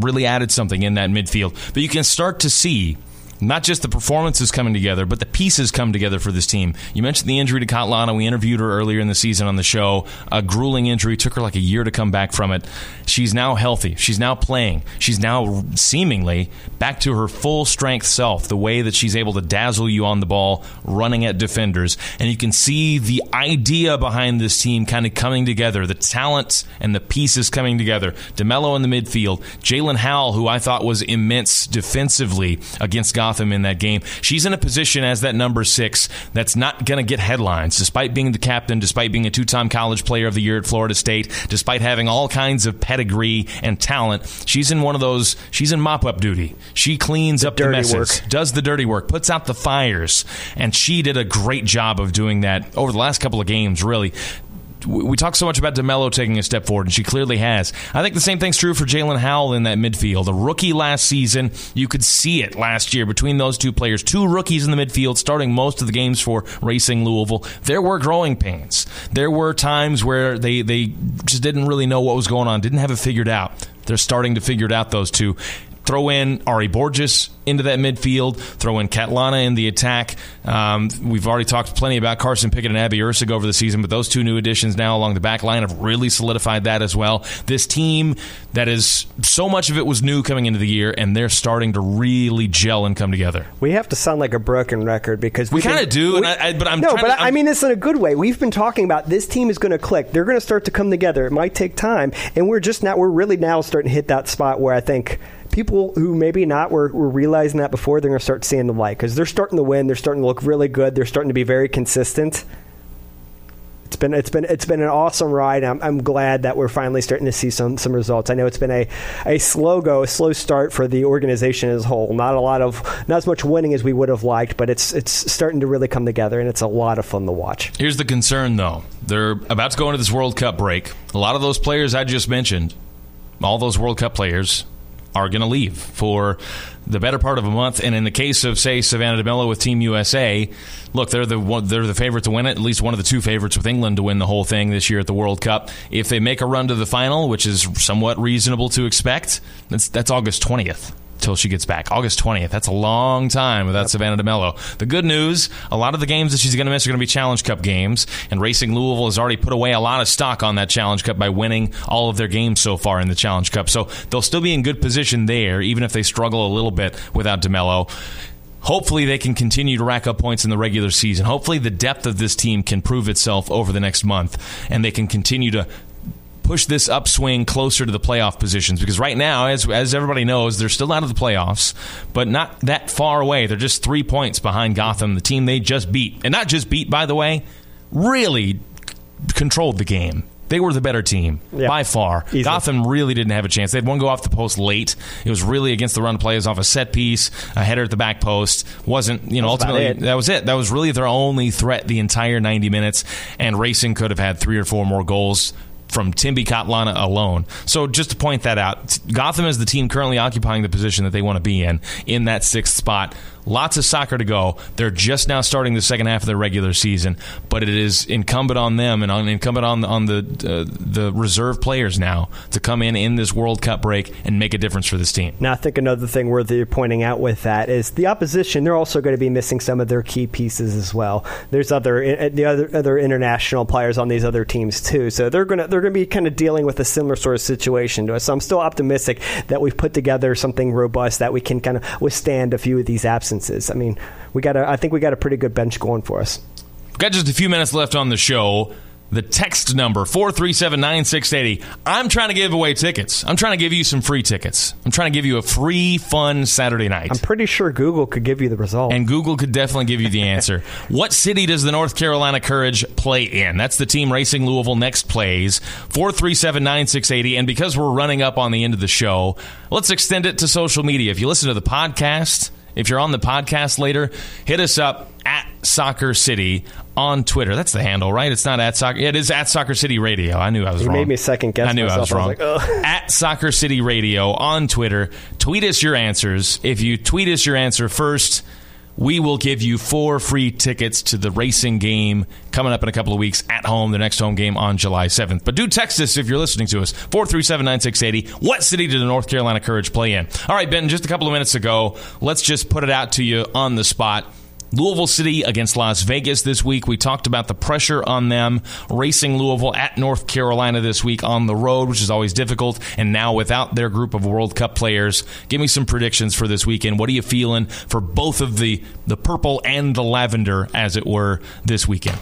really added something in that midfield. But you can start to see not just the performances coming together, but the pieces come together for this team. You mentioned the injury to Katlana. We interviewed her earlier in the season on the show. A grueling injury. Took her like a year to come back from it. She's now healthy. She's now playing. She's now seemingly back to her full strength self, the way that she's able to dazzle you on the ball, running at defenders. And you can see the idea behind this team kind of coming together, the talents and the pieces coming together. DeMelo in the midfield. Jalen Howell, who I thought was immense defensively against Gotham in that game. She's in a position as that number 6 that's not going to get headlines, despite being the captain, despite being a two-time college player of the year at Florida State, despite having all kinds of pedigree and talent. She's in one of those, she's in mop-up duty. She cleans up the messes, does the dirty work, puts out the fires, and she did a great job of doing that over the last couple of games, really. we talk so much about DeMelo taking a step forward, and she clearly has. I think the same thing's true for Jalen Howell in that midfield. A rookie last season, you could see it last year between those two players. Two rookies in the midfield starting most of the games for Racing Louisville. There were growing pains. There were times where they just didn't really know what was going on, didn't have it figured out. They're starting to figure it out, those two. Throw in Ari Borges into that midfield. Throw in Katlana in the attack. We've already talked plenty about Carson Pickett and Abby Ursig over the season, but those two new additions now along the back line have really solidified that as well. This team that is so much of it was new coming into the year, and they're starting to really gel and come together. We have to sound like a broken record because we kind of do. I mean this in a good way. We've been talking about this team is going to click. They're going to start to come together. It might take time, and we're really now starting to hit that spot where I think people who maybe not were realizing that before, they're going to start seeing the light because they're starting to win. They're starting to look really good. They're starting to be very consistent. It's been an awesome ride. I'm glad that we're finally starting to see some results. I know it's been a slow start for the organization as a whole. Not as much winning as we would have liked, but it's starting to really come together, and it's a lot of fun to watch. Here's the concern, though. They're about to go into this World Cup break. A lot of those players I just mentioned, all those World Cup players, are going to leave for the better part of a month. And in the case of, say, Savannah DeMelo with Team USA, look, they're the favorite to win it, at least one of the two favorites with England to win the whole thing this year at the World Cup. If they make a run to the final, which is somewhat reasonable to expect, that's August 20th. Till she gets back. August 20th. That's a long time without Savannah DeMelo. The good news, a lot of the games that she's going to miss are going to be Challenge Cup games, and Racing Louisville has already put away a lot of stock on that Challenge Cup by winning all of their games so far in the Challenge Cup. So they'll still be in good position there, even if they struggle a little bit without DeMelo. Hopefully they can continue to rack up points in the regular season. Hopefully the depth of this team can prove itself over the next month, and they can continue to push this upswing closer to the playoff positions, because right now, as everybody knows, they're still out of the playoffs, but not that far away. They're just 3 points behind Gotham, the team they just beat. And not just beat, by the way, really controlled the game. They were the better team, by far. Easy. Gotham really didn't have a chance. They had one go off the post late. It was really against the run play. It was off a set piece, a header at the back post. That was it. That was really their only threat the entire 90 minutes, and Racing could have had 3 or 4 more goals from Tembi Katlana alone. So just to point that out, Gotham is the team currently occupying the position that they want to be in that 6th spot. Lots of soccer to go. They're just now starting the second half of their regular season, but it is incumbent on them and incumbent on the reserve players now to come in this World Cup break and make a difference for this team. Now, I think another thing worth pointing out with that is the opposition. They're also going to be missing some of their key pieces as well. There's other international players on these other teams too, so they're going to be kind of dealing with a similar sort of situation to us. So I'm still optimistic that we've put together something robust that we can kind of withstand a few of these absences. I mean, I think we got a pretty good bench going for us. We've got just a few minutes left on the show. The text number, 437-9680. I'm trying to give away tickets. I'm trying to give you some free tickets. I'm trying to give you a free, fun Saturday night. I'm pretty sure Google could give you the result. And Google could definitely give you the answer. What city does the North Carolina Courage play in? That's the team Racing Louisville next plays. 437-9680. And because we're running up on the end of the show, let's extend it to social media. If you listen to the podcast... If you're on the podcast later, hit us up at Soccer City on Twitter. That's the handle, right? It's not at Soccer. It is at Soccer City Radio. I knew I was wrong. You made me second guess myself. I was wrong. At Soccer City Radio on Twitter. Tweet us your answers. If you tweet us your answer first, we will give you 4 free tickets to the Racing game coming up in a couple of weeks at home, the next home game on July 7th. But do text us if you're listening to us, 437-9680. What city did the North Carolina Courage play in? All right, Ben, just a couple of minutes ago, let's just put it out to you on the spot. Louisville City against Las Vegas this week. We talked about the pressure on them. Racing Louisville at North Carolina this week on the road, which is always difficult, and now without their group of World Cup players. Give me some predictions for this weekend. What are you feeling for both of the purple and the lavender, as it were, this weekend?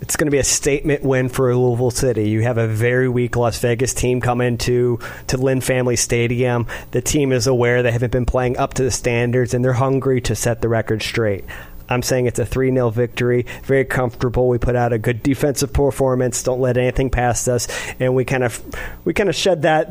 It's going to be a statement win for Louisville City. You have a very weak Las Vegas team come into Lynn Family Stadium. The team is aware they haven't been playing up to the standards, and they're hungry to set the record straight. I'm saying it's a 3-0 victory. Very comfortable. We put out a good defensive performance. Don't let anything past us, and we kind of shed that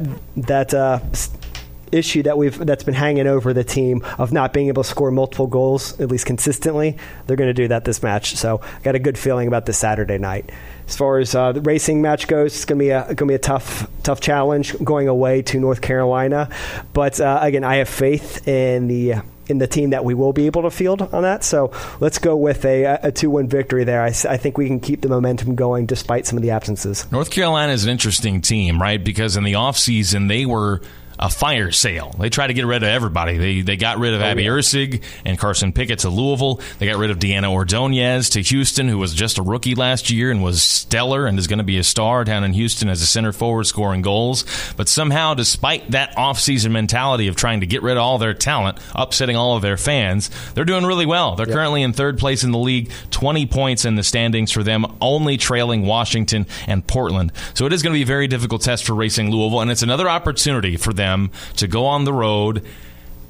issue that that's been hanging over the team of not being able to score multiple goals, at least consistently. They're going to do that this match. So I got a good feeling about this Saturday night. As far as the racing match goes, it's going to be a tough challenge going away to North Carolina. But again, I have faith in the team that we will be able to field on that. So let's go with a 2-1 victory there. I think we can keep the momentum going despite some of the absences. North Carolina is an interesting team, right? Because in the offseason, they were a fire sale. They tried to get rid of everybody. They got rid of Abby Erceg and Carson Pickett to Louisville. They got rid of Deanna Ordonez to Houston, who was just a rookie last year and was stellar and is going to be a star down in Houston as a center forward scoring goals. But somehow, despite that offseason mentality of trying to get rid of all their talent, upsetting all of their fans, they're doing really well. They're currently in third place in the league, 20 points in the standings for them, only trailing Washington and Portland. So it is going to be a very difficult test for Racing Louisville, and it's another opportunity for them to go on the road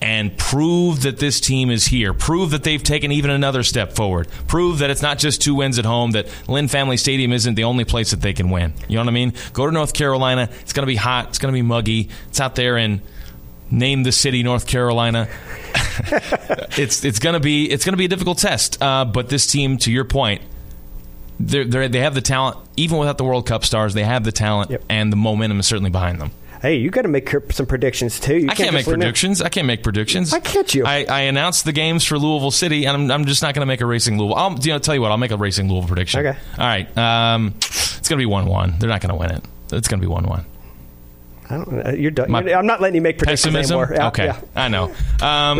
and prove that this team is here, prove that they've taken even another step forward, prove that it's not just two wins at home, that Lynn Family Stadium isn't the only place that they can win. You know what I mean? Go to North Carolina. It's going to be hot. It's going to be muggy. It's out there in, name the city, North Carolina. It's going to be a difficult test, but this team, to your point, they have the talent. Even without the World Cup stars, they have the talent, and the momentum is certainly behind them. Hey, you got to make some predictions, too. I can't make predictions. Why can't you? I announced the games for Louisville City, and I'm just not going to make a Racing Louisville. I'll tell you what, I'll make a Racing Louisville prediction. Okay. All right. It's going to be 1-1. They're not going to win it. It's going to be 1-1. I don't know. You're done. I'm not letting you make predictions anymore. Okay. Yeah. I know. We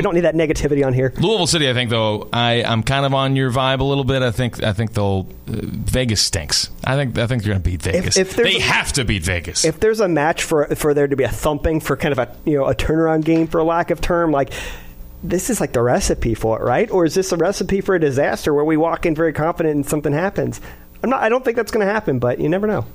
don't need that negativity on here. Louisville City, I think, though, I'm kind of on your vibe a little bit. I think they'll Vegas stinks. I think they're going to beat Vegas. If they have to beat Vegas. If there's a match for there to be a thumping for kind of a turnaround game, for lack of term, like, this is like the recipe for it, right? Or is this a recipe for a disaster where we walk in very confident and something happens? I don't think that's going to happen, but you never know.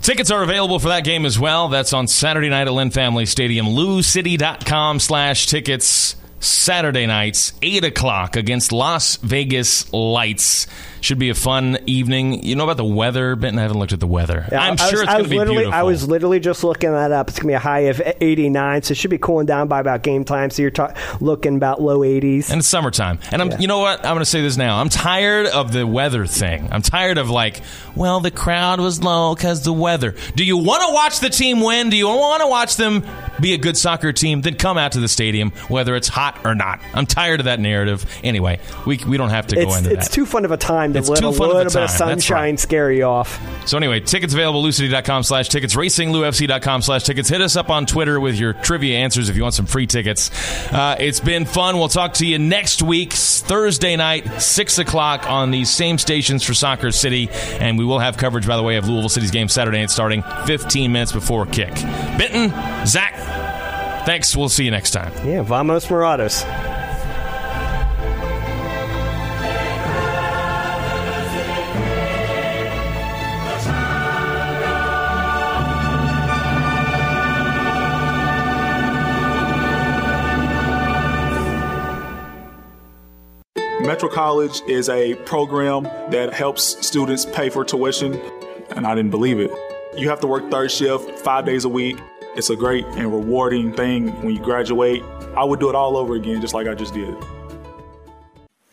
Tickets are available for that game as well. That's on Saturday night at Lynn Family Stadium. LouCity.com/tickets. Saturday nights, 8 o'clock against Las Vegas Lights. Should be a fun evening. You know about the weather, Benton? I haven't looked at the weather. Yeah, I'm sure it's going to be beautiful. I was literally just looking that up. It's going to be a high of 89, so it should be cooling down by about game time. So you're looking about low 80s. And it's summertime. And you know what? I'm going to say this now. I'm tired of the weather thing. I'm tired of the crowd was low because the weather. Do you want to watch the team win? Do you want to watch them be a good soccer team? Then come out to the stadium, whether it's hot or not. I'm tired of that narrative. Anyway, we don't have to go into that. It's too fun of a time to let a little bit of sunshine scare you off. So anyway, tickets available, LouCity.com/tickets, RacingLouFC.com/tickets. Hit us up on Twitter with your trivia answers if you want some free tickets. It's been fun. We'll talk to you next week, Thursday night, 6 o'clock on these same stations for Soccer City. And we will have coverage, by the way, of Louisville City's game Saturday night starting 15 minutes before kick. Benton, Zach, thanks. We'll see you next time. Yeah, Vamos Morados. Metro College is a program that helps students pay for tuition, and I didn't believe it. You have to work third shift 5 days a week. It's a great and rewarding thing when you graduate. I would do it all over again, just like I just did.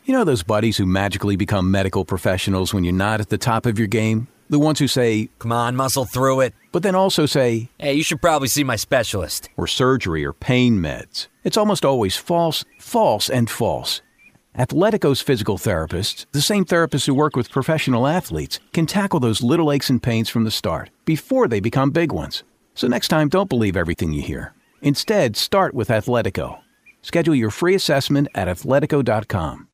You know those buddies who magically become medical professionals when you're not at the top of your game? The ones who say, "Come on, muscle through it," but then also say, "Hey, you should probably see my specialist." Or surgery or pain meds. It's almost always false, false, and false. Athletico's physical therapists, the same therapists who work with professional athletes, can tackle those little aches and pains from the start, before they become big ones. So next time, don't believe everything you hear. Instead, start with Athletico. Schedule your free assessment at athletico.com.